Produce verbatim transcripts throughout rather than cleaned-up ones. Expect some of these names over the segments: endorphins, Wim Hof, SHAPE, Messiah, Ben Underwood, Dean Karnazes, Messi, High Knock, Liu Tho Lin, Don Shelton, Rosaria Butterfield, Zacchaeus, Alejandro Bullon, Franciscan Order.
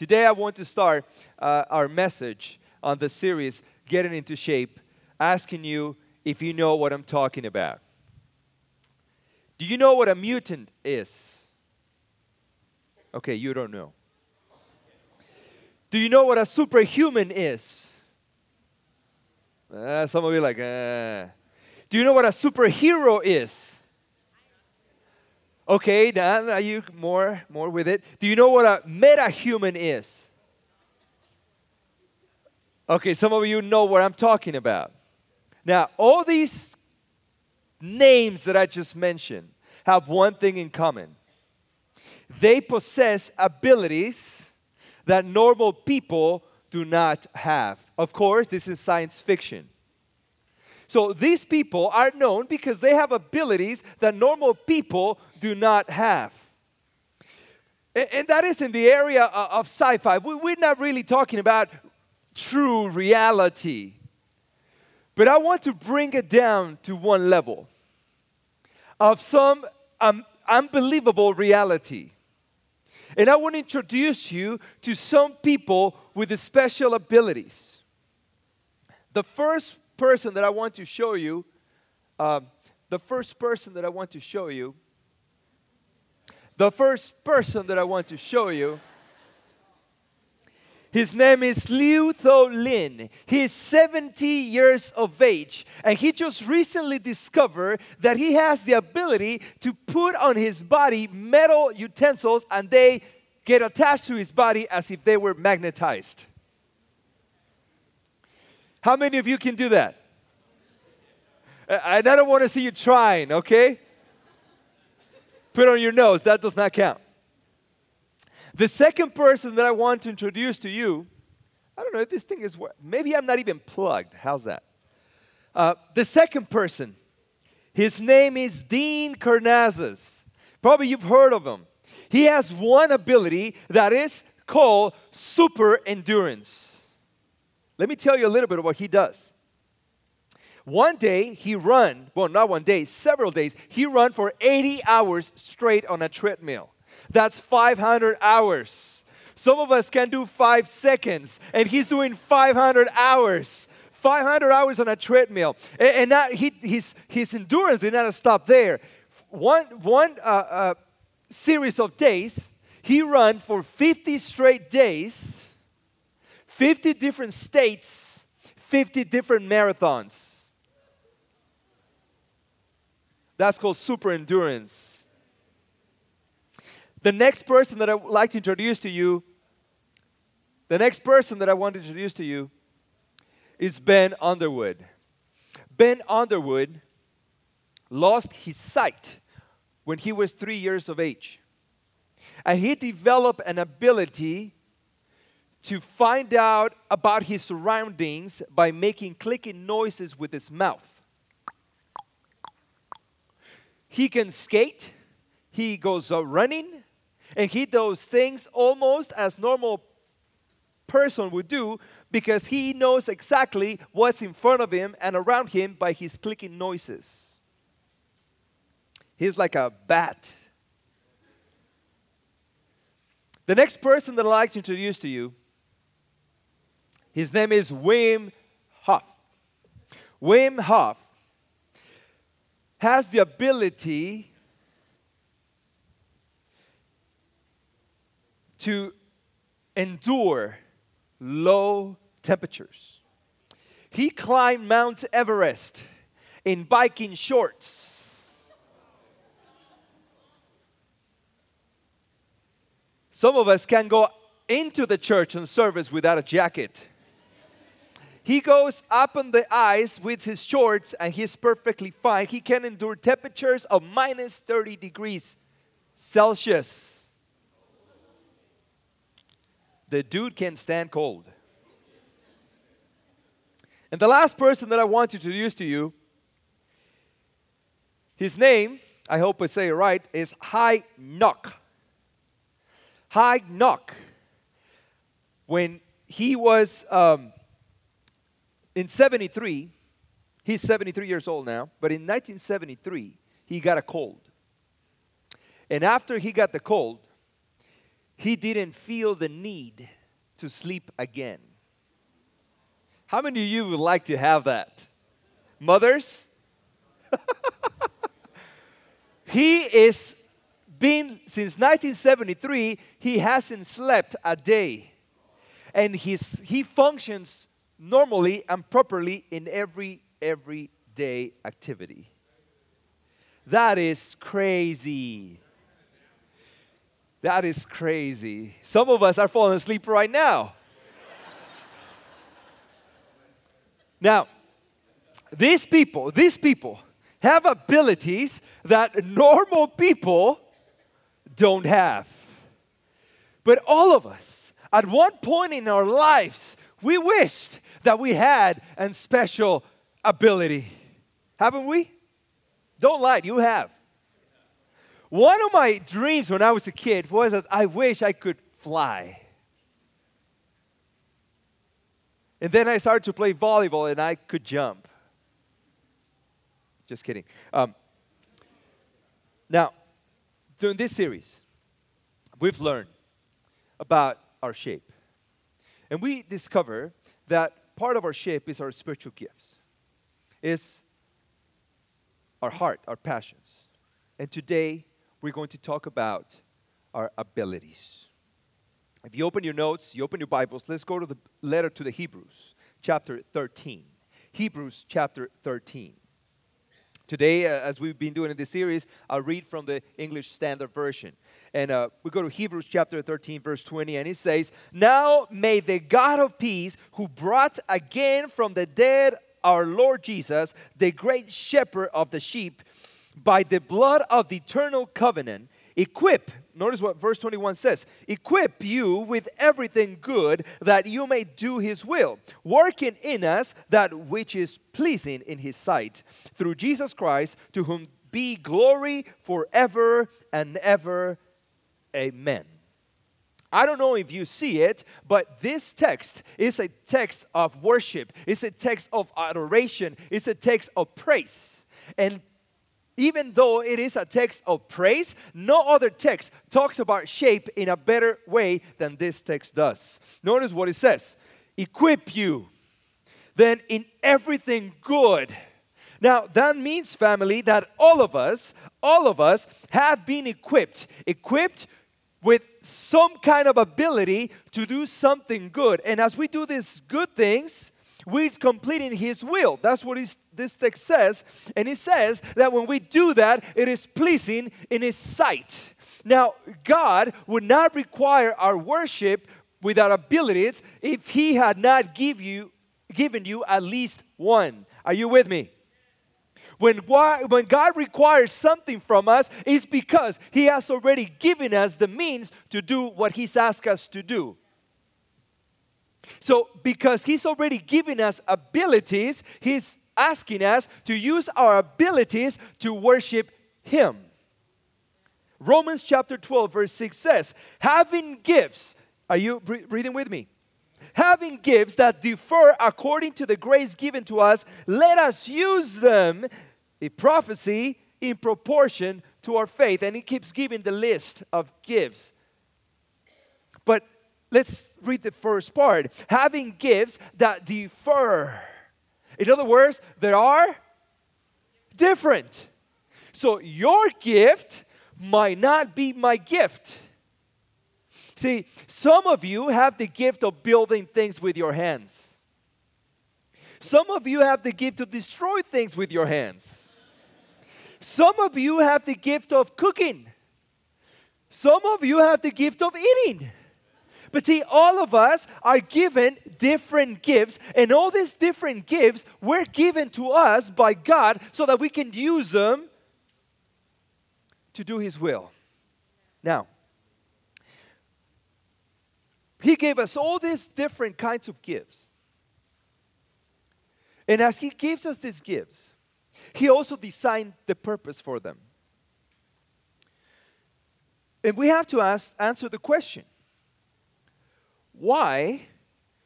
Today I want to start uh, our message on the series, Getting Into Shape, asking you if you know what I'm talking about. Do you know what a mutant is? Okay, you don't know. Do you know what a superhuman is? Uh, some of you are like, uh. Do you know what a superhero is? Okay, Dan, are you more, more with it? Do you know what a metahuman is? Okay, some of you know what I'm talking about. Now, all these names that I just mentioned have one thing in common. They possess abilities that normal people do not have. Of course, this is science fiction. So these people are known because they have abilities that normal people do not have. And, and that is in the area of, of sci-fi. We, we're not really talking about true reality. But I want to bring it down to one level of some um, unbelievable reality. And I want to introduce you to some people with special abilities. The first person that I want to show you, uh, the first person that I want to show you, the first person that I want to show you, his name is Liu Tho Lin. He is seventy years of age, and he just recently discovered that he has the ability to put on his body metal utensils, and they get attached to his body as if they were magnetized. How many of you can do that? And I don't want to see you trying, okay? Put on your nose. That does not count. The second person that I want to introduce to you, I don't know if this thing is, maybe I'm not even plugged. How's that? Uh, the second person, his name is Dean Karnazes. Probably you've heard of him. He has one ability that is called super endurance. Let me tell you a little bit of what he does. One day, he ran, well, not one day, several days, he ran for eighty hours straight on a treadmill. That's five hundred hours. Some of us can do five seconds, and he's doing five hundred hours. five hundred hours on a treadmill. And, and that, he, his, his endurance did not stop there. One, one uh, uh, series of days, he ran for fifty straight days, fifty different states, fifty different marathons. That's called super endurance. The next person that I would like to introduce to you, the next person that I want to introduce to you is Ben Underwood. Ben Underwood lost his sight when he was three years of age. And he developed an ability to find out about his surroundings by making clicking noises with his mouth. He can skate, he goes uh, running, and he does things almost as normal person would do because he knows exactly what's in front of him and around him by his clicking noises. He's like a bat. The next person that I'd like to introduce to you, his name is Wim Hof. Wim Hof has the ability to endure low temperatures. He climbed Mount Everest in biking shorts. Some of us can go into the church and service without a jacket. He goes up on the ice with his shorts, and he's perfectly fine. He can endure temperatures of minus thirty degrees Celsius. The dude can stand cold. And the last person that I want to introduce to you, his name, I hope I say it right, is High Knock. High Knock. When he was... Um, In seventy-three, he's seventy-three years old now, but in nineteen seventy-three, he got a cold. And after he got the cold, He didn't feel the need to sleep again. How many of you would like to have that? Mothers? He is been, since nineteen seventy-three, he hasn't slept a day. And he's, he functions normally and properly in every, everyday activity. That is crazy. That is crazy. Some of us are falling asleep right now. Now, these people, these people have abilities that normal people don't have. But all of us, at one point in our lives, we wished that we had a special ability. Haven't we? Don't lie, you have. One of my dreams when I was a kid was that I wish I could fly. And then I started to play volleyball and I could jump. Just kidding. Um, now, during this series, we've learned about our shape. And we discover that part of our shape is our spiritual gifts. It's our heart, our passions. And today, we're going to talk about our abilities. If you open your notes, you open your Bibles, let's go to the letter to the Hebrews, chapter thirteen. Hebrews, chapter thirteen. Today, uh, as we've been doing in this series, I'll read from the English Standard Version. And uh, we go to Hebrews, chapter thirteen, verse twenty, and it says, "Now may the God of peace, who brought again from the dead our Lord Jesus, the great shepherd of the sheep, by the blood of the eternal covenant, equip," notice what verse twenty-one says, "equip you with everything good that you may do his will, working in us that which is pleasing in his sight, through Jesus Christ, to whom be glory forever and ever. Amen." I don't know if you see it, but this text is a text of worship. It's a text of adoration. It's a text of praise. And even though it is a text of praise, no other text talks about shape in a better way than this text does. Notice what it says. Equip you, then, in everything good. Now, that means, family, that all of us, all of us have been equipped. Equipped with some kind of ability to do something good. And as we do these good things, we're completing his will. That's what this text says. And it says that when we do that, it is pleasing in his sight. Now, God would not require our worship without abilities if he had not give you, given you at least one. Are you with me? When, when God requires something from us, it's because he has already given us the means to do what he's asked us to do. So, because he's already given us abilities, he's asking us to use our abilities to worship him. Romans chapter twelve, verse six says, "Having gifts," are you reading with me? "Having gifts that differ according to the grace given to us, let us use them, in prophecy, in proportion to our faith." And he keeps giving the list of gifts. But let's read the first part. Having gifts that differ. In other words, they are different. So your gift might not be my gift. See, some of you have the gift of building things with your hands. Some of you have the gift to destroy things with your hands. Some of you have the gift of cooking. Some of you have the gift of eating. But see, all of us are given different gifts, and all these different gifts were given to us by God so that we can use them to do his will. Now, he gave us all these different kinds of gifts. And as he gives us these gifts, he also designed the purpose for them. And we have to ask, answer the question, why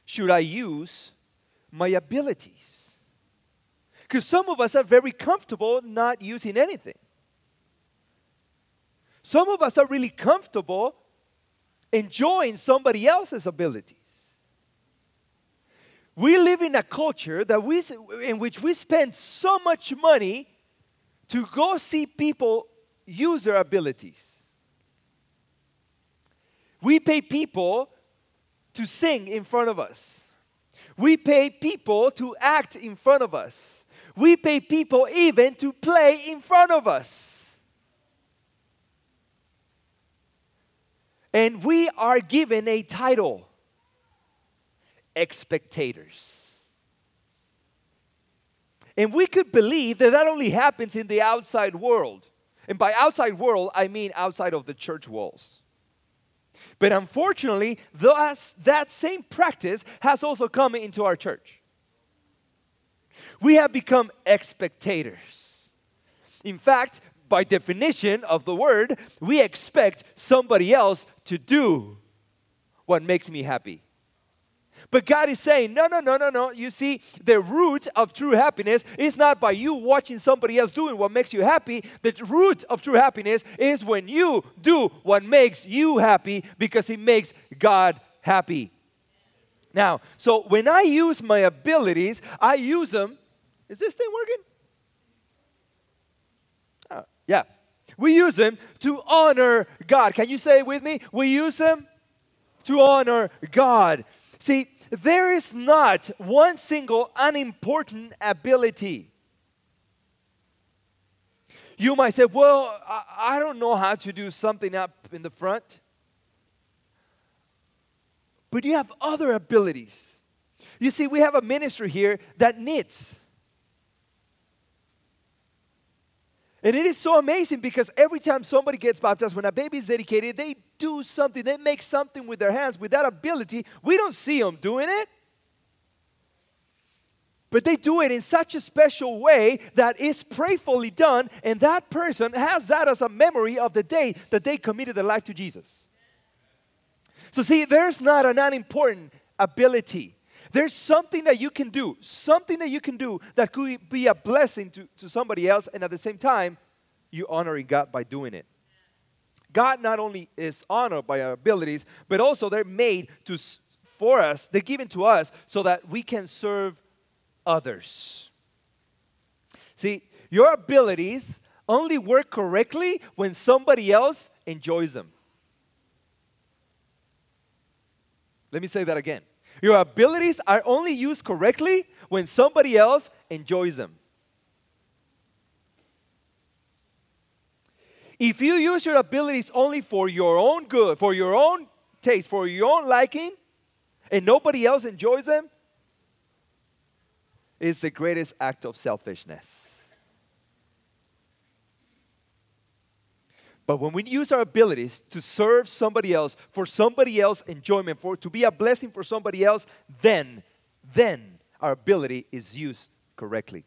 should I use my abilities? Because some of us are very comfortable not using anything. Some of us are really comfortable enjoying somebody else's abilities. We live in a culture that we, in which we spend so much money to go see people use their abilities. We pay people to sing in front of us. We pay people to act in front of us. We pay people even to play in front of us. And we are given a title: spectators. And we could believe that that only happens in the outside world. And by outside world, I mean outside of the church walls. But unfortunately, thus, that same practice has also come into our church. We have become spectators. In fact, by definition of the word, we expect somebody else to do what makes me happy. But God is saying, no, no, no, no, no. You see, the root of true happiness is not by you watching somebody else doing what makes you happy. The root of true happiness is when you do what makes you happy, because it makes God happy. Now, so when I use my abilities, I use them. Is this thing working? Oh, yeah. We use them to honor God. Can you say it with me? We use them to honor God. See, there is not one single unimportant ability. You might say, well, I, I don't know how to do something up in the front. But you have other abilities. You see, we have a ministry here that knits. And it is so amazing, because every time somebody gets baptized, when a baby is dedicated, they do something. They make something with their hands, with that ability. We don't see them doing it. But they do it in such a special way that is prayerfully done. And that person has that as a memory of the day that they committed their life to Jesus. So see, there's not an unimportant ability. There's something that you can do, something that you can do that could be a blessing to, to somebody else, and at the same time, you're honoring God by doing it. God not only is honored by our abilities, but also they're made to for us, they're given to us so that we can serve others. See, your abilities only work correctly when somebody else enjoys them. Let me say that again. Your abilities are only used correctly when somebody else enjoys them. If you use your abilities only for your own good, for your own taste, for your own liking, and nobody else enjoys them, it's the greatest act of selfishness. But when we use our abilities to serve somebody else, for somebody else's enjoyment, for to be a blessing for somebody else, then, then our ability is used correctly.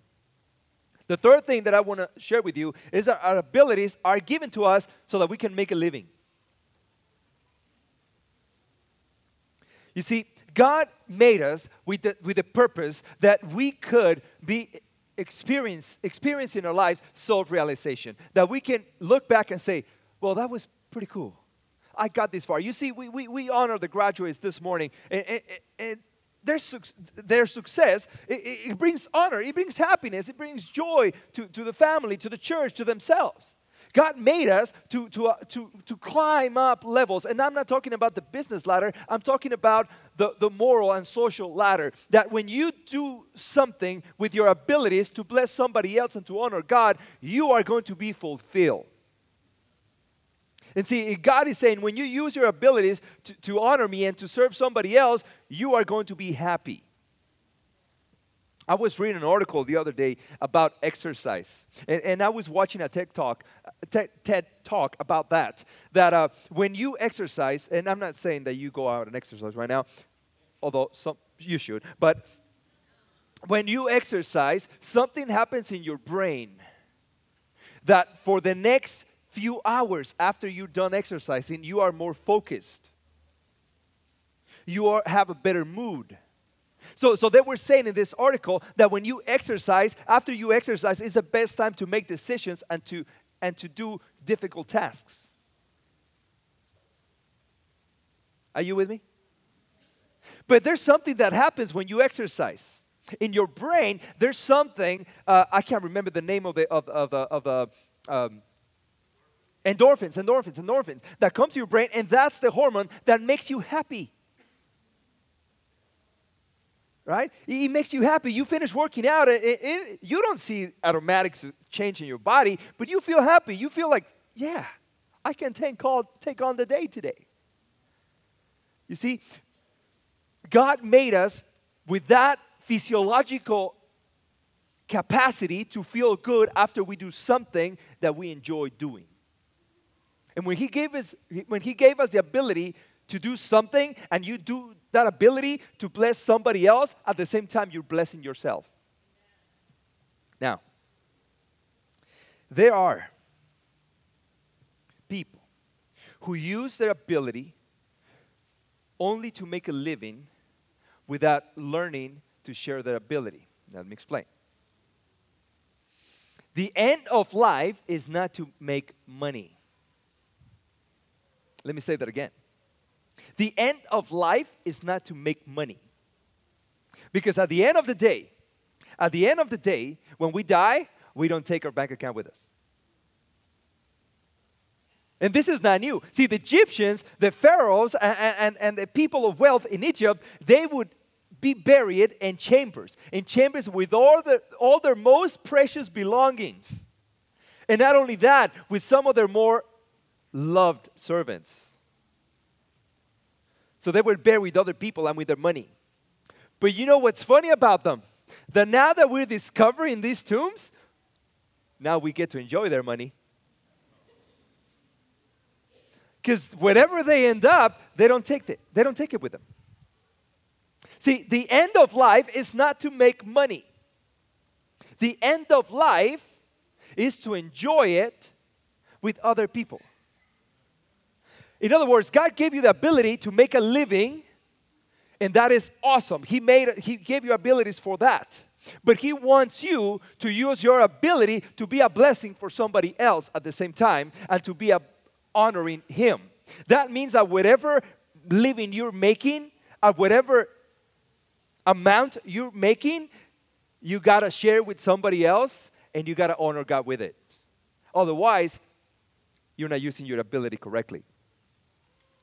The third thing that I want to share with you is that our abilities are given to us so that we can make a living. You see, God made us with the, with the purpose that we could be Experience, experience in our lives self-realization, that we can look back and say, well, that was pretty cool. I got this far. You see, we we, we honor the graduates this morning, and, and, and their, their success, it, it brings honor, it brings happiness, it brings joy to, to the family, to the church, to themselves. God made us to, to, uh, to, to climb up levels. And I'm not talking about the business ladder. I'm talking about the, the moral and social ladder. That when you do something with your abilities to bless somebody else and to honor God, you are going to be fulfilled. And see, God is saying, when you use your abilities to, to honor me and to serve somebody else, you are going to be happy. I was reading an article the other day about exercise, and, and I was watching a TED Talk, TED, TED Talk about that, that uh, when you exercise, and I'm not saying that you go out and exercise right now, although some you should, but when you exercise, something happens in your brain that for the next few hours after you're done exercising, you are more focused. You are, have a better mood. So, so they were saying in this article that when you exercise, after you exercise, is the best time to make decisions and to and to do difficult tasks. Are you with me? But there's something that happens when you exercise. In your brain, there's something, uh, I can't remember the name of the, of, of, of, of uh, um, endorphins, endorphins, endorphins, that come to your brain, and that's the hormone that makes you happy. Right? It makes you happy. You finish working out, and it, it, you don't see automatic change in your body, but you feel happy. You feel like, yeah, I can take, call, take on the day today. You see, God made us with that physiological capacity to feel good after we do something that we enjoy doing. And when he gave us, when he gave us the ability to do something, and you do that ability to bless somebody else, at the same time you're blessing yourself. Now, there are people who use their ability only to make a living without learning to share their ability. Now, let me explain. The end of life is not to make money. Let me say that again. The end of life is not to make money. Because at the end of the day, at the end of the day, when we die, we don't take our bank account with us. And this is not new. See, the Egyptians, the pharaohs, and, and, and the people of wealth in Egypt, they would be buried in chambers, in chambers with all, the, all their most precious belongings. And not only that, with some of their more loved servants. So they were buried with other people and with their money. But you know what's funny about them? That now that we're discovering these tombs, now we get to enjoy their money. Because wherever they end up, they don't take it. They don't take it with them. See, the end of life is not to make money. The end of life is to enjoy it with other people. In other words, God gave you the ability to make a living, and that is awesome. He made, He gave you abilities for that. But He wants you to use your ability to be a blessing for somebody else at the same time and to be a, honoring Him. That means that whatever living you're making, at whatever amount you're making, you got to share with somebody else, and you got to honor God with it. Otherwise, you're not using your ability correctly.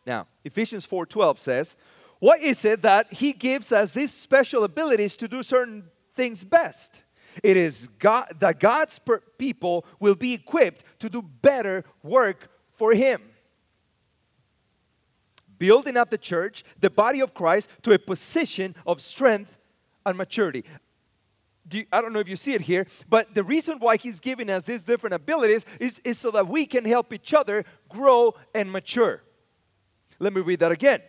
Now, Ephesians four twelve says, what is it that He gives us these special abilities to do certain things best? It is God, that God's per- people will be equipped to do better work for Him. Building up the church, the body of Christ, to a position of strength and maturity. Do you, I don't know if you see it here, but the reason why He's giving us these different abilities is, is so that we can help each other grow and mature. Let me read that again.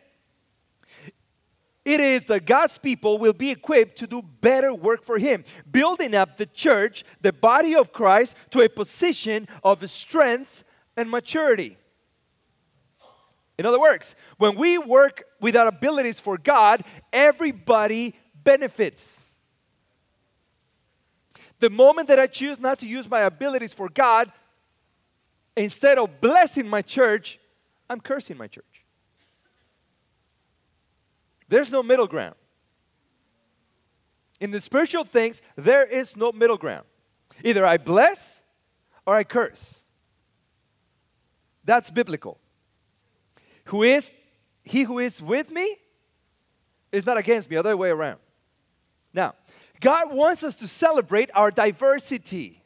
It is that God's people will be equipped to do better work for Him, building up the church, the body of Christ, to a position of strength and maturity. In other words, when we work with our abilities for God, everybody benefits. The moment that I choose not to use my abilities for God, instead of blessing my church, I'm cursing my church. There's no middle ground. In the spiritual things, there is no middle ground. Either I bless or I curse. That's biblical. Who is, he who is with me is not against me, other way around. Now, God wants us to celebrate our diversity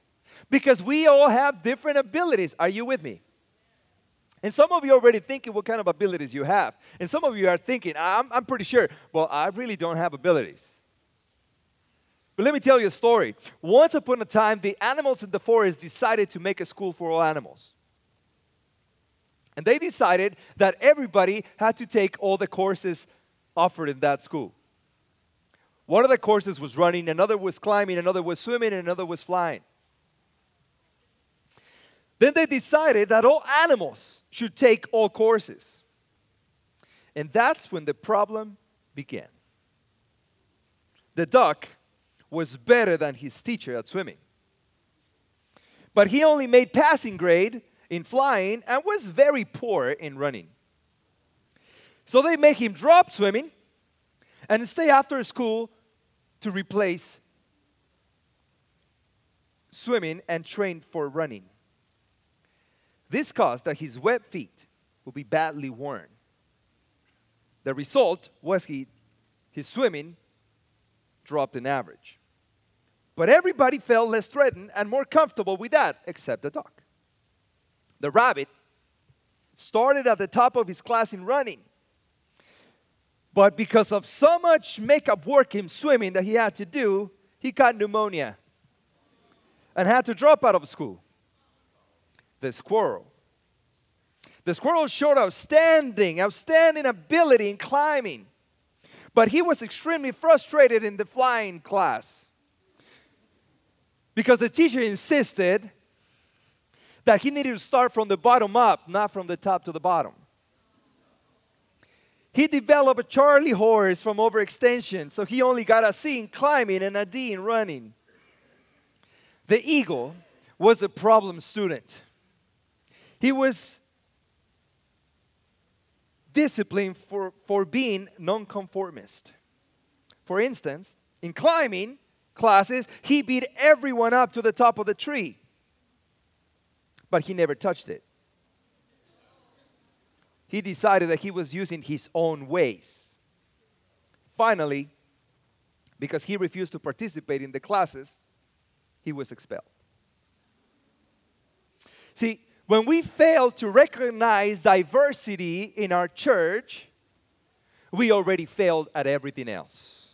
because we all have different abilities. Are you with me? And some of you are already thinking what kind of abilities you have. And some of you are thinking, I'm, I'm pretty sure, well, I really don't have abilities. But let me tell you a story. Once upon a time, the animals in the forest decided to make a school for all animals. And they decided that everybody had to take all the courses offered in that school. One of the courses was running, another was climbing, another was swimming, and another was flying. Then they decided that all animals should take all courses. And that's when the problem began. The duck was better than his teacher at swimming. But he only made passing grade in flying and was very poor in running. So they make him drop swimming and stay after school to replace swimming and train for running. This caused that his wet feet would be badly worn. The result was he, his swimming dropped in average. But everybody felt less threatened and more comfortable with that, except the dog. The rabbit started at the top of his class in running. But because of so much makeup work in swimming that he had to do, he got pneumonia and had to drop out of school. The squirrel. The squirrel showed outstanding, outstanding ability in climbing. But he was extremely frustrated in the flying class because the teacher insisted that he needed to start from the bottom up, not from the top to the bottom. He developed a Charlie horse from overextension, so he only got a C in climbing and a D in running. The eagle was a problem student. He was disciplined for, for being nonconformist. For instance, in climbing classes, he beat everyone up to the top of the tree, but he never touched it. He decided that he was using his own ways. Finally, because he refused to participate in the classes, he was expelled. See, when we fail to recognize diversity in our church, we already failed at everything else.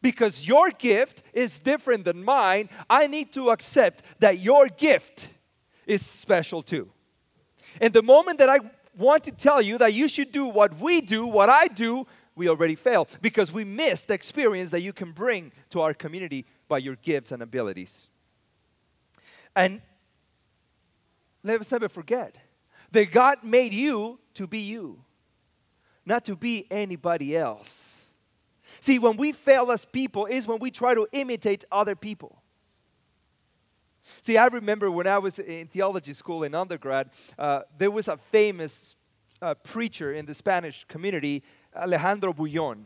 Because your gift is different than mine, I need to accept that your gift is special too. And the moment that I want to tell you that you should do what we do, what I do, we already fail because we miss the experience that you can bring to our community by your gifts and abilities. And let's never forget that God made you to be you, not to be anybody else. See, when we fail as people is when we try to imitate other people. See, I remember when I was in theology school in undergrad, uh, there was a famous uh, preacher in the Spanish community, Alejandro Bullon.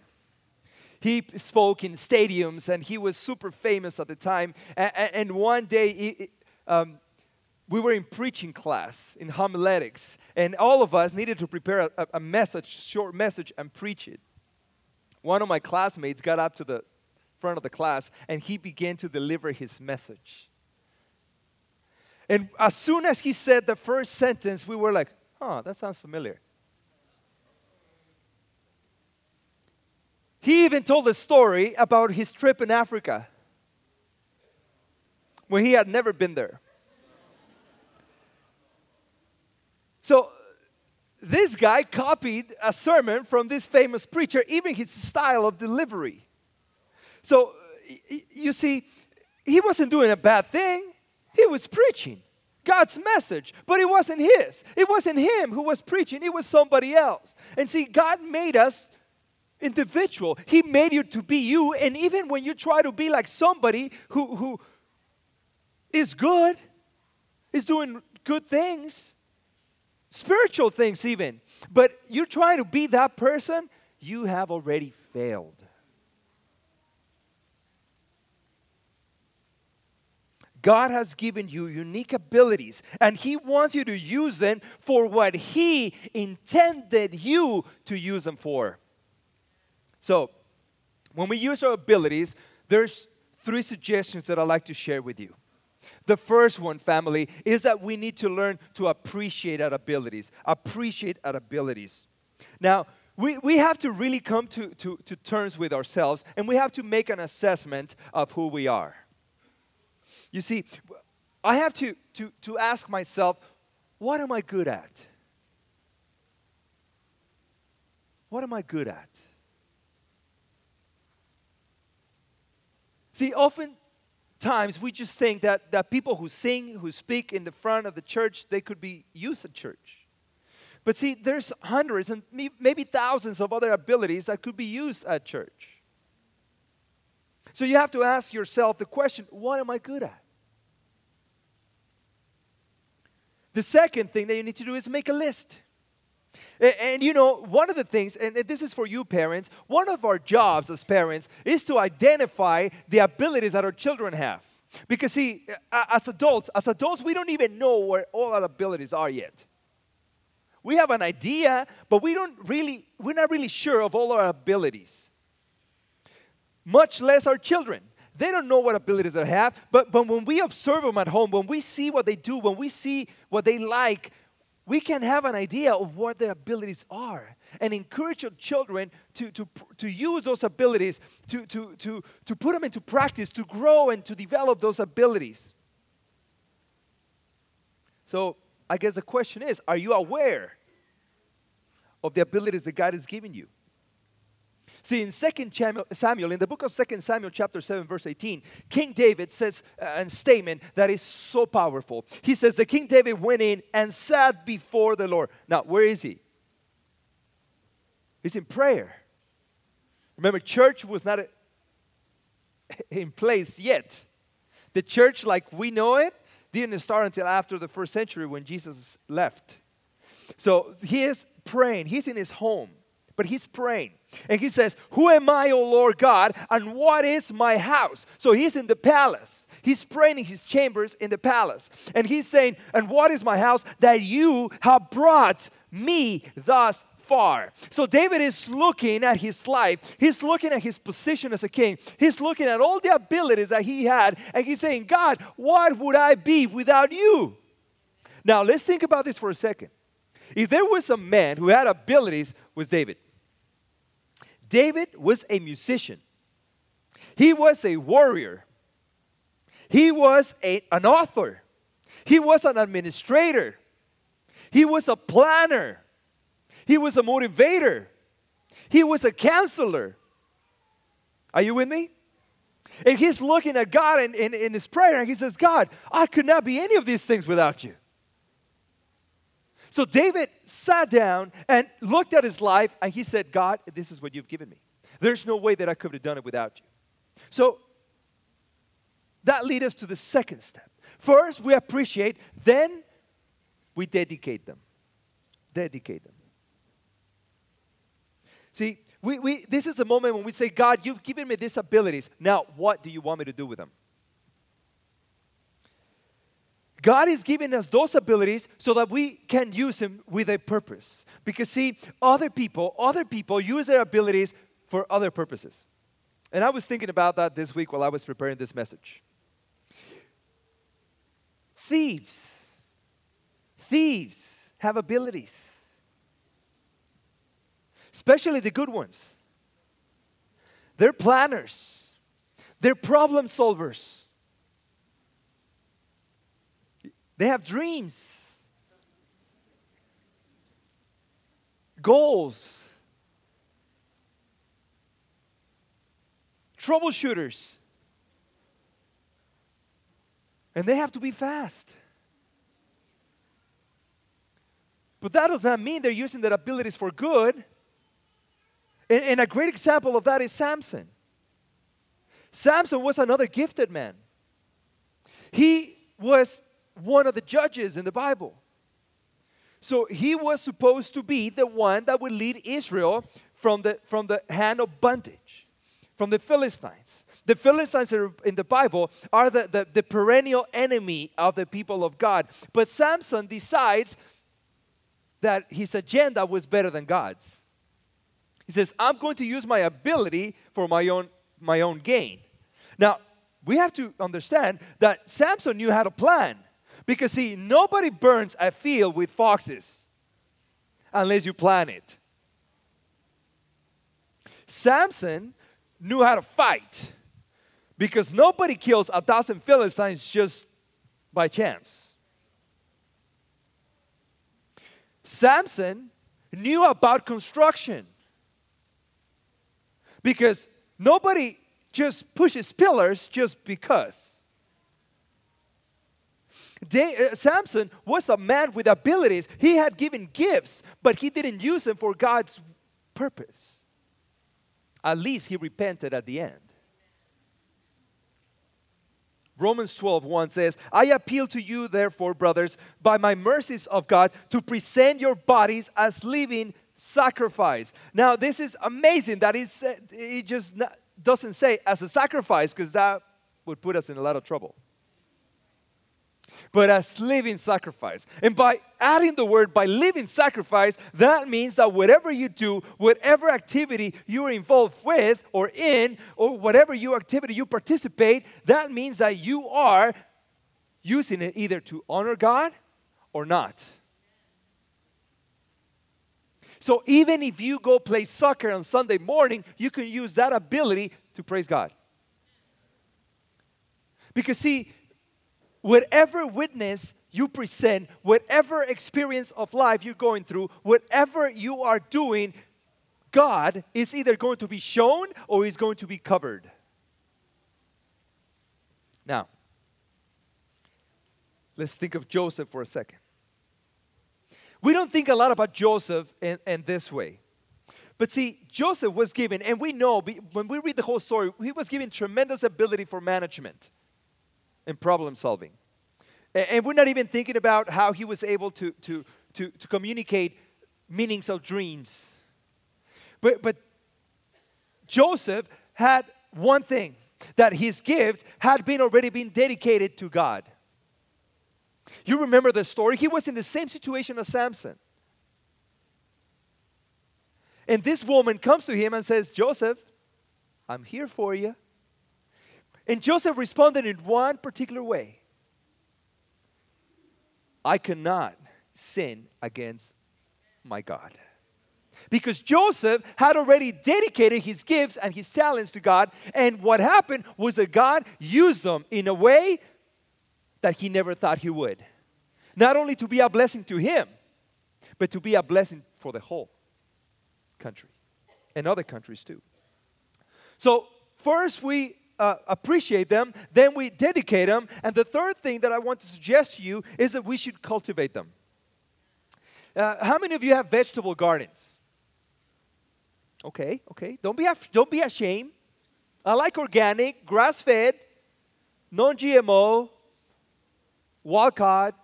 He spoke in stadiums, and he was super famous at the time. And, and one day, he, um, we were in preaching class, in homiletics, and all of us needed to prepare a, a message, short message, and preach it. One of my classmates got up to the front of the class, and he began to deliver his message. And as soon as he said the first sentence, we were like, huh, that sounds familiar. He even told a story about his trip in Africa when he had never been there. So this guy copied a sermon from this famous preacher, even his style of delivery. So you see, he wasn't doing a bad thing. He was preaching God's message, but it wasn't his. It wasn't him who was preaching. It was somebody else. And see, God made us individual. He made you to be you. And even when you try to be like somebody who, who is good, is doing good things, spiritual things even, but you're trying to be that person, you have already failed. God has given you unique abilities, and He wants you to use them for what He intended you to use them for. So, when we use our abilities, there's three suggestions that I'd like to share with you. The first one, family, is that we need to learn to appreciate our abilities. Appreciate our abilities. Now, We, we have to really come to, to, to terms with ourselves, and we have to make an assessment of who we are. You see, I have to, to, to ask myself, what am I good at? What am I good at? See, oftentimes we just think that, that people who sing, who speak in the front of the church, they could be used at church. But see, there's hundreds and maybe thousands of other abilities that could be used at church. So you have to ask yourself the question, what am I good at? The second thing that you need to do is make a list. And, and you know, one of the things, and this is for you parents, one of our jobs as parents is to identify the abilities that our children have. Because see, as adults, as adults, we don't even know where all our abilities are yet. We have an idea, but we don't really, we're not really sure of all our abilities. Much less our children. They don't know what abilities they have, but, but when we observe them at home, when we see what they do, when we see what they like, we can have an idea of what their abilities are and encourage your children to, to, to use those abilities, to, to, to, to put them into practice, to grow and to develop those abilities. So I guess the question is, are you aware of the abilities that God has given you? See, in Second Samuel, in the book of Second Samuel chapter seven, verse eighteen, King David says uh, a statement that is so powerful. He says that King David went in and sat before the Lord. Now, where is he? He's in prayer. Remember, church was not a, in place yet. The church, like we know it, didn't start until after the first century when Jesus left. So he is praying. He's in his home, but he's praying. And he says, who am I, O Lord God, and what is my house? So he's in the palace. He's praying in his chambers in the palace. And he's saying, and what is my house that you have brought me thus far? So David is looking at his life. He's looking at his position as a king. He's looking at all the abilities that he had. And he's saying, God, what would I be without you? Now, let's think about this for a second. If there was a man who had abilities, it was David. David was a musician. He was a warrior. He was a, an author. He was an administrator. He was a planner. He was a motivator. He was a counselor. Are you with me? And he's looking at God in, in, in his prayer, and he says, God, I could not be any of these things without you. So David sat down and looked at his life, and he said, God, this is what you've given me. There's no way that I could have done it without you. So that leads us to the second step. First, we appreciate. Then, we dedicate them. Dedicate them. See, we, we, this is a moment when we say, God, you've given me these abilities. Now, what do you want me to do with them? God is giving us those abilities so that we can use them with a purpose. Because see, other people, other people use their abilities for other purposes. And I was thinking about that this week while I was preparing this message. Thieves. Thieves have abilities. Especially the good ones. They're planners. They're problem solvers. They have dreams, goals, troubleshooters, and they have to be fast. But that does not mean they're using their abilities for good. And, and a great example of that is Samson. Samson was another gifted man. He was one of the judges in the Bible. So he was supposed to be the one that would lead Israel from the, from the hand of bondage, from the Philistines. The Philistines are, in the Bible are the, the, the perennial enemy of the people of God. But Samson decides that his agenda was better than God's. He says, I'm going to use my ability for my own, my own gain. Now, we have to understand that Samson knew how to plan. Because, see, nobody burns a field with foxes unless you plan it. Samson knew how to fight because nobody kills a thousand Philistines just by chance. Samson knew about construction because nobody just pushes pillars just because. They, uh, Samson was a man with abilities. He had given gifts, but he didn't use them for God's purpose. At least he repented at the end. Romans twelve one says, I appeal to you, therefore, brothers, by my mercies of God, to present your bodies as living sacrifice. Now, this is amazing that it's, it just not, doesn't say as a sacrifice, because that would put us in a lot of trouble. But as living sacrifice. And by adding the word, by living sacrifice, that means that whatever you do, whatever activity you're involved with or in, or whatever your activity you participate, that means that you are using it either to honor God or not. So even if you go play soccer on Sunday morning, you can use that ability to praise God. Because see, whatever witness you present, whatever experience of life you're going through, whatever you are doing, God is either going to be shown or is going to be covered. Now, let's think of Joseph for a second. We don't think a lot about Joseph in, in this way. But see, Joseph was given, and we know, when we read the whole story, he was given tremendous ability for management and problem solving. And we're not even thinking about how he was able to, to, to, to communicate meanings of dreams. But, but Joseph had one thing, that his gift had been already been dedicated to God. You remember the story? He was in the same situation as Samson. And this woman comes to him and says, Joseph, I'm here for you. And Joseph responded in one particular way. I cannot sin against my God. Because Joseph had already dedicated his gifts and his talents to God. And what happened was that God used them in a way that he never thought he would. Not only to be a blessing to him, but to be a blessing for the whole country. And other countries too. So first we Uh, appreciate them, then we dedicate them, and the third thing that I want to suggest to you is that we should cultivate them. Uh, how many of you have vegetable gardens? Okay, okay. Don't be af- don't be ashamed. I like organic, grass-fed, non-G M O, wild-caught,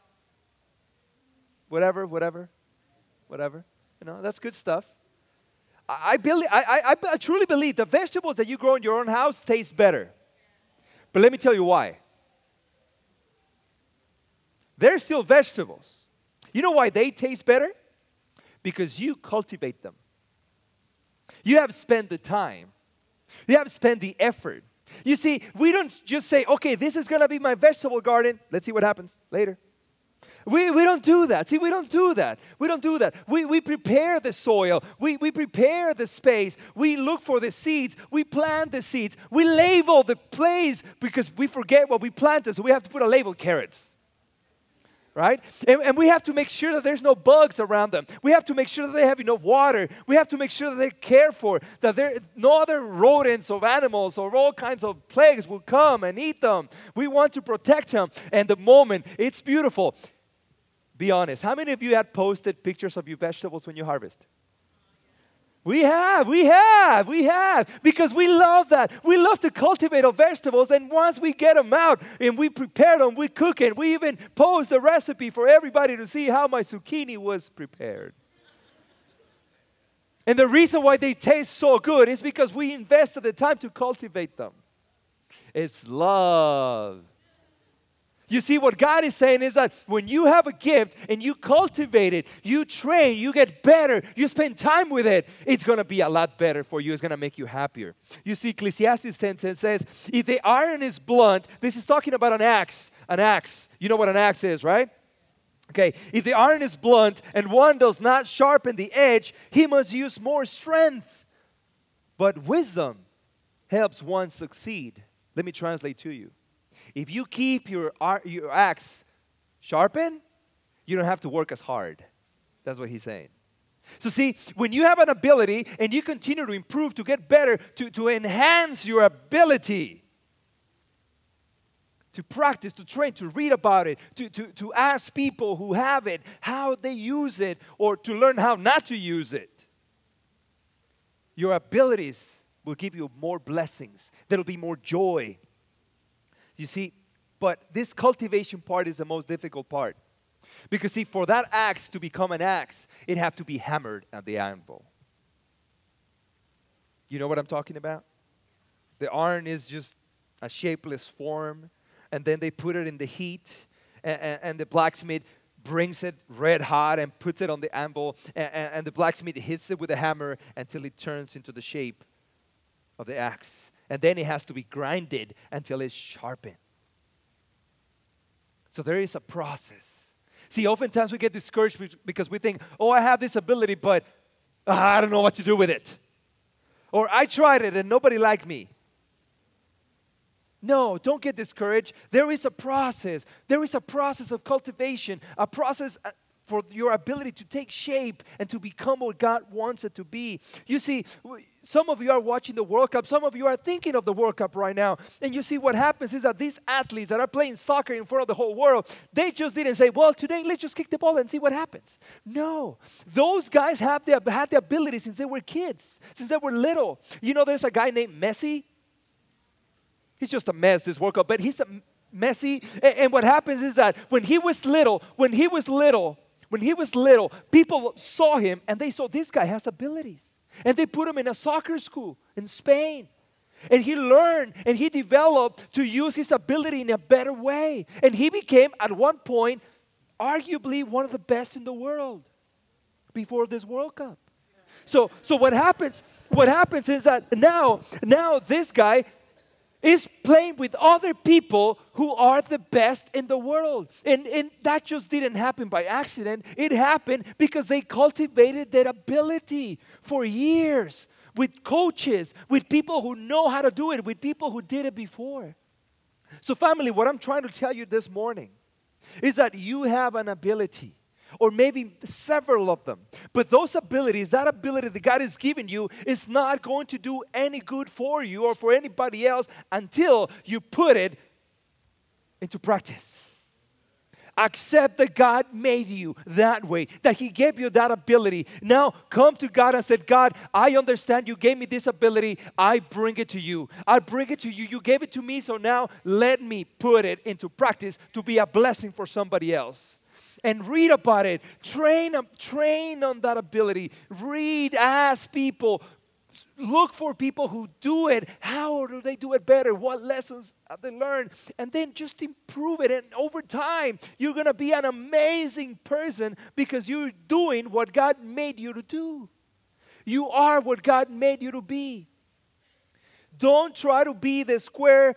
whatever, whatever, whatever. You know, that's good stuff. I, believe, I, I, I truly believe the vegetables that you grow in your own house taste better. But let me tell you why. They're still vegetables. You know why they taste better? Because you cultivate them. You have spent the time. You have spent the effort. You see, we don't just say, okay, this is going to be my vegetable garden. Let's see what happens later. We, we don't do that. See, we don't do that. We don't do that. We, we prepare the soil. We, we prepare the space. We look for the seeds. We plant the seeds. We label the place because we forget what we planted, so we have to put a label, carrots. Right? And, and we have to make sure that there's no bugs around them. We have to make sure that they have enough water. We have to make sure that they care for, that there no other rodents or animals or all kinds of plagues will come and eat them. We want to protect them. And the moment, it's beautiful. Be honest. How many of you had posted pictures of your vegetables when you harvest? We have, we have, we have. Because we love that. We love to cultivate our vegetables. And once we get them out and we prepare them, we cook it. We even post a recipe for everybody to see how my zucchini was prepared. And the reason why they taste so good is because we invested the time to cultivate them. It's love. You see, what God is saying is that when you have a gift and you cultivate it, you train, you get better, you spend time with it, it's going to be a lot better for you. It's going to make you happier. You see, Ecclesiastes ten ten says, if the iron is blunt, this is talking about an axe, an axe. You know what an axe is, right? Okay, if the iron is blunt and one does not sharpen the edge, he must use more strength. But wisdom helps one succeed. Let me translate to you. If you keep your, your axe sharpened, you don't have to work as hard. That's what he's saying. So see, when you have an ability and you continue to improve, to get better, to, to enhance your ability, to practice, to train, to read about it, to, to, to ask people who have it how they use it, or to learn how not to use it, your abilities will give you more blessings. There will be more joy. You see, But this cultivation part is the most difficult part. Because, see, for that axe to become an axe, it have to be hammered at the anvil. You know what I'm talking about? The iron is just a shapeless form, and then they put it in the heat, and, and, and the blacksmith brings it red hot and puts it on the anvil, and, and the blacksmith hits it with a hammer until it turns into the shape of the axe. And then it has to be grinded until it's sharpened. So there is a process. See, oftentimes we get discouraged because we think, oh, I have this ability, but uh, I don't know what to do with it. Or I tried it and nobody liked me. No, don't get discouraged. There is a process. There is a process of cultivation, a process for your ability to take shape and to become what God wants it to be. You see, some of you are watching the World Cup. Some of you are thinking of the World Cup right now. And you see what happens is that these athletes that are playing soccer in front of the whole world, they just didn't say, well, today let's just kick the ball and see what happens. No. Those guys have the, had the ability since they were kids, since they were little. You know, there's a guy named Messi. He's just a mess, this World Cup, but he's a Messi. And, and what happens is that when he was little, when he was little, when he was little, people saw him and they saw this guy has abilities. And they put him in a soccer school in Spain. And he learned and he developed to use his ability in a better way. And he became, at one point, arguably one of the best in the world before this World Cup. So, so what happens, what happens is that now, now this guy is playing with other people who are the best in the world. And, and that just didn't happen by accident. It happened because they cultivated their ability for years with coaches, with people who know how to do it, with people who did it before. So family, what I'm trying to tell you this morning is that you have an ability, or maybe several of them. But those abilities, that ability that God has given you, is not going to do any good for you or for anybody else until you put it into practice. Accept that God made you that way, that He gave you that ability. Now come to God and say, God, I understand you gave me this ability. I bring it to you. I bring it to you. You gave it to me, so now let me put it into practice to be a blessing for somebody else. And read about it. Train, train on that ability. Read, ask people. Look for people who do it. How do they do it better? What lessons have they learned? And then just improve it. And over time, you're going to be an amazing person because you're doing what God made you to do. You are what God made you to be. Don't try to be the square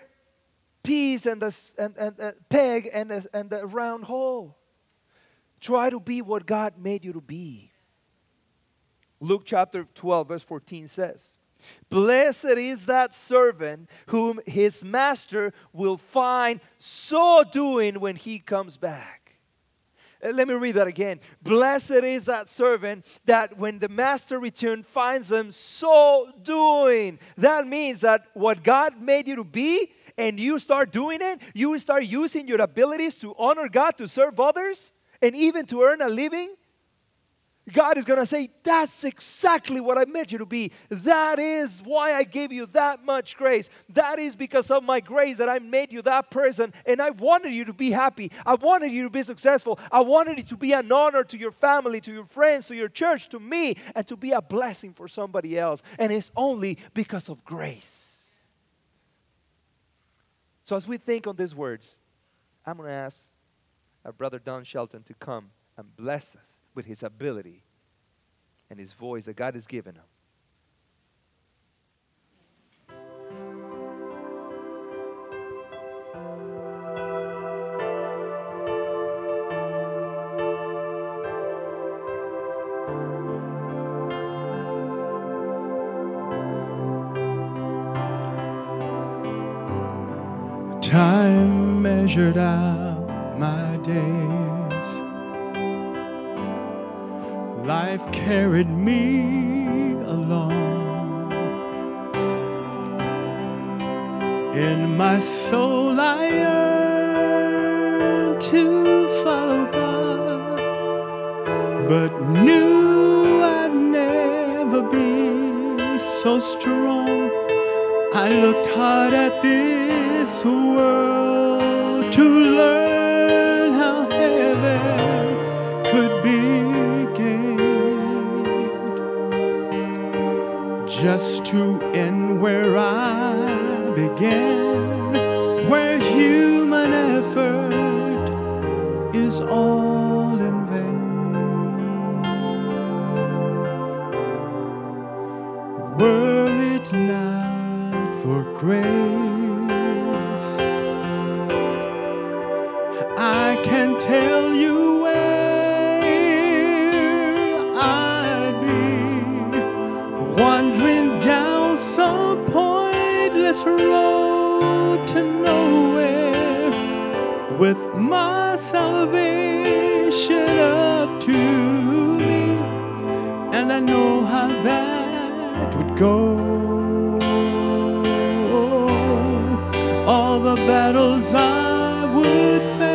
piece and the and, and, and peg and the, and the round hole. Try to be what God made you to be. Luke chapter twelve, verse fourteen says, "Blessed is that servant whom his master will find so doing when he comes back." Uh, let me read that again. "Blessed is that servant that when the master returns finds them so doing." That means that what God made you to be, and you start doing it, you start using your abilities to honor God, to serve others, and even to earn a living, God is going to say, that's exactly what I meant you to be. That is why I gave you that much grace. That is because of my grace that I made you that person. And I wanted you to be happy. I wanted you to be successful. I wanted it to be an honor to your family, to your friends, to your church, to me, and to be a blessing for somebody else. And it's only because of grace. So as we think on these words, I'm going to ask our brother Don Shelton to come and bless us with his ability and his voice that God has given him. Time measured out my days, life carried me along. In my soul I yearned to follow God, but knew I'd never be so strong. I looked hard at this world to learn how heaven could be gained, just to end where I began, where human effort is all in vain. Were it not for grace, I can't tell you where I'd be, wandering down some pointless road to nowhere, with my salvation up to me, and I know how that would go. All the battles I would face,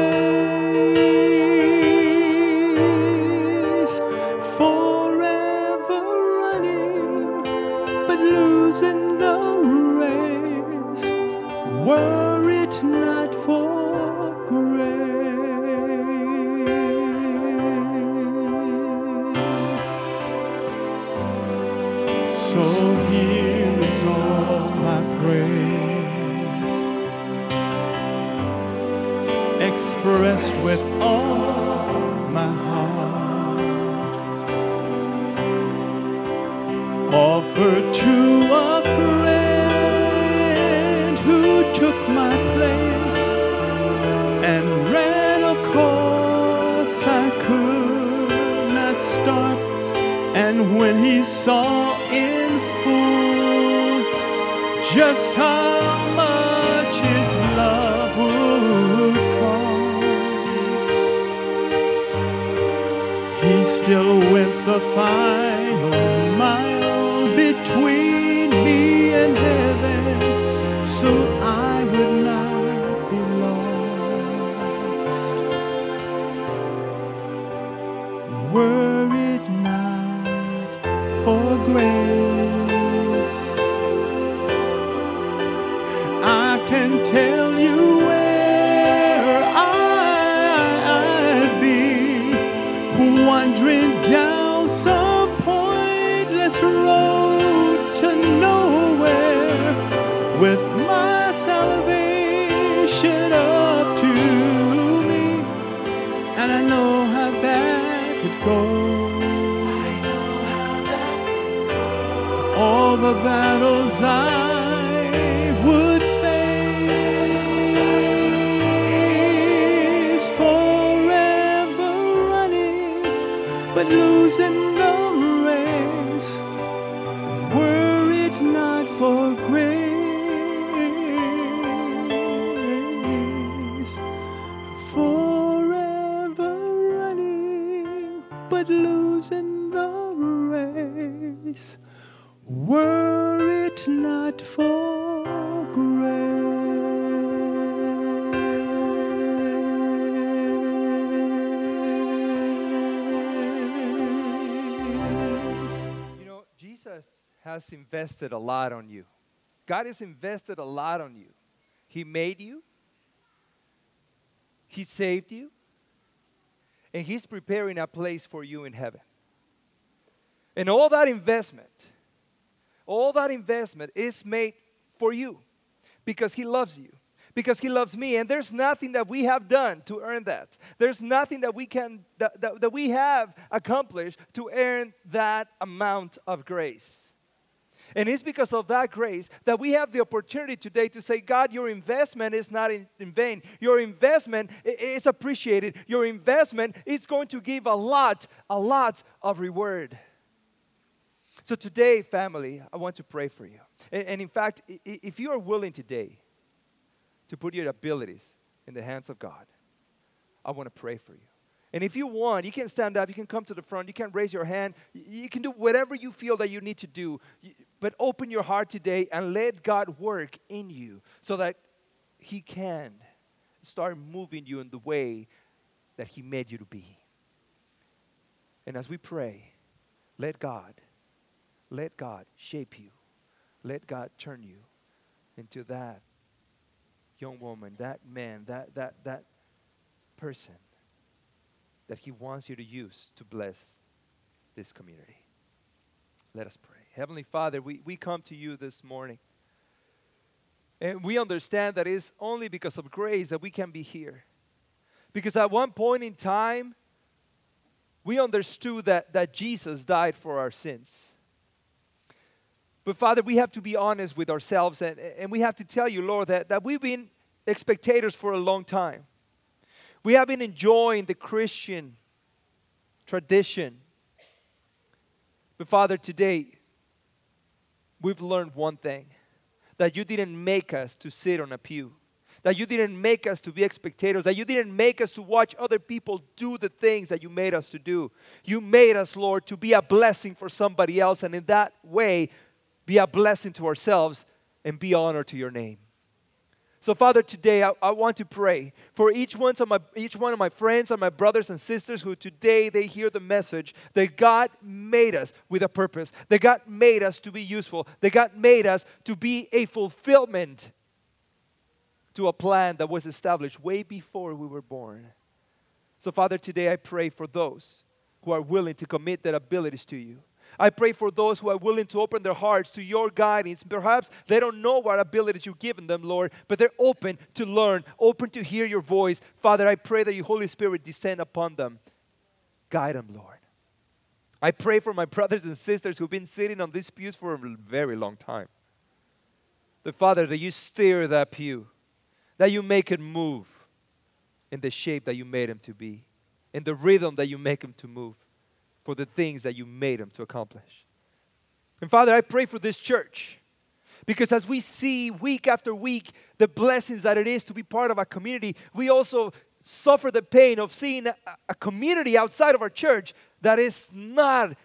were it not for grace. So here is all my praise, expressed with all my heart, offered to a friend who took my place and ran a course I could not start. And when he saw in full just how much his love would cost, he still went the final mile between me and heaven, so I would not be lost. Were it not for grace, I can tell you where I'd be, wandering down some pointless road to nowhere, with salvation up to me, and I know how that could go. I know how that could go. All the battles I would face, forever running but losing the race, were it not for grace. Losing the race, were it not for grace. You know, Jesus has invested a lot on you. God has invested a lot on you. He made you. He saved you. And He's preparing a place for you in heaven. And all that investment, all that investment is made for you because He loves you, because He loves me. And there's nothing that we have done to earn that. There's nothing that we can that, that, that we have accomplished to earn that amount of grace. And it's because of that grace that we have the opportunity today to say, God, your investment is not in, in vain. Your investment is appreciated. Your investment is going to give a lot, a lot of reward. So today, family, I want to pray for you. And, and in fact, if you are willing today to put your abilities in the hands of God, I want to pray for you. And if you want, you can stand up, you can come to the front, you can raise your hand, you can do whatever you feel that you need to do. But open your heart today and let God work in you so that He can start moving you in the way that He made you to be. And as we pray, let God, let God shape you. Let God turn you into that young woman, that man, that, that, that person that he wants you to use to bless this community. Let us pray. Heavenly Father, we, we come to you this morning. And we understand that it's only because of grace that we can be here. Because at one point in time, we understood that, that Jesus died for our sins. But Father, we have to be honest with ourselves, and, and we have to tell you, Lord, that, that we've been spectators for a long time. We have been enjoying the Christian tradition. But Father, today, we've learned one thing, that you didn't make us to sit on a pew. That you didn't make us to be spectators. That you didn't make us to watch other people do the things that you made us to do. You made us, Lord, to be a blessing for somebody else. And in that way, be a blessing to ourselves and be honor to your name. So, Father, today I, I want to pray for each one of my each one of my friends and my brothers and sisters who today they hear the message that God made us with a purpose. That God made us to be useful. That God made us to be a fulfillment to a plan that was established way before we were born. So, Father, today I pray for those who are willing to commit their abilities to you. I pray for those who are willing to open their hearts to your guidance. Perhaps they don't know what abilities you've given them, Lord, but they're open to learn, open to hear your voice. Father, I pray that your Holy Spirit descend upon them. Guide them, Lord. I pray for my brothers and sisters who've been sitting on these pews for a very long time. But, Father, that you steer that pew. That you make it move in the shape that you made him to be, in the rhythm that you make him to move, for the things that you made him to accomplish. And Father, I pray for this church, because as we see week after week the blessings that it is to be part of our community, we also suffer the pain of seeing a, a community outside of our church that is not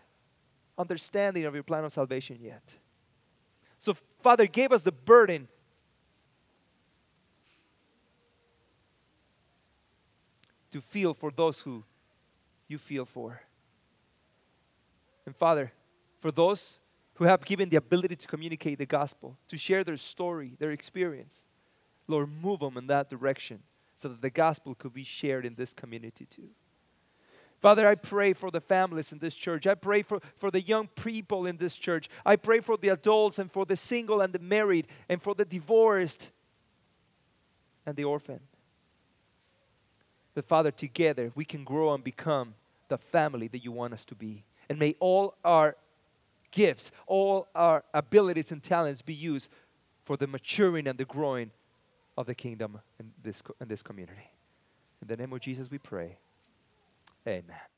understanding of your plan of salvation yet. So Father, give us the burden to feel for those who you feel for. And Father, for those who have given the ability to communicate the gospel, to share their story, their experience, Lord, move them in that direction so that the gospel could be shared in this community too. Father, I pray for the families in this church. I pray for, for the young people in this church. I pray for the adults and for the single and the married and for the divorced and the orphan. That, Father, together we can grow and become the family that you want us to be. And may all our gifts, all our abilities and talents be used for the maturing and the growing of the kingdom in this, in this community. In the name of Jesus we pray. Amen.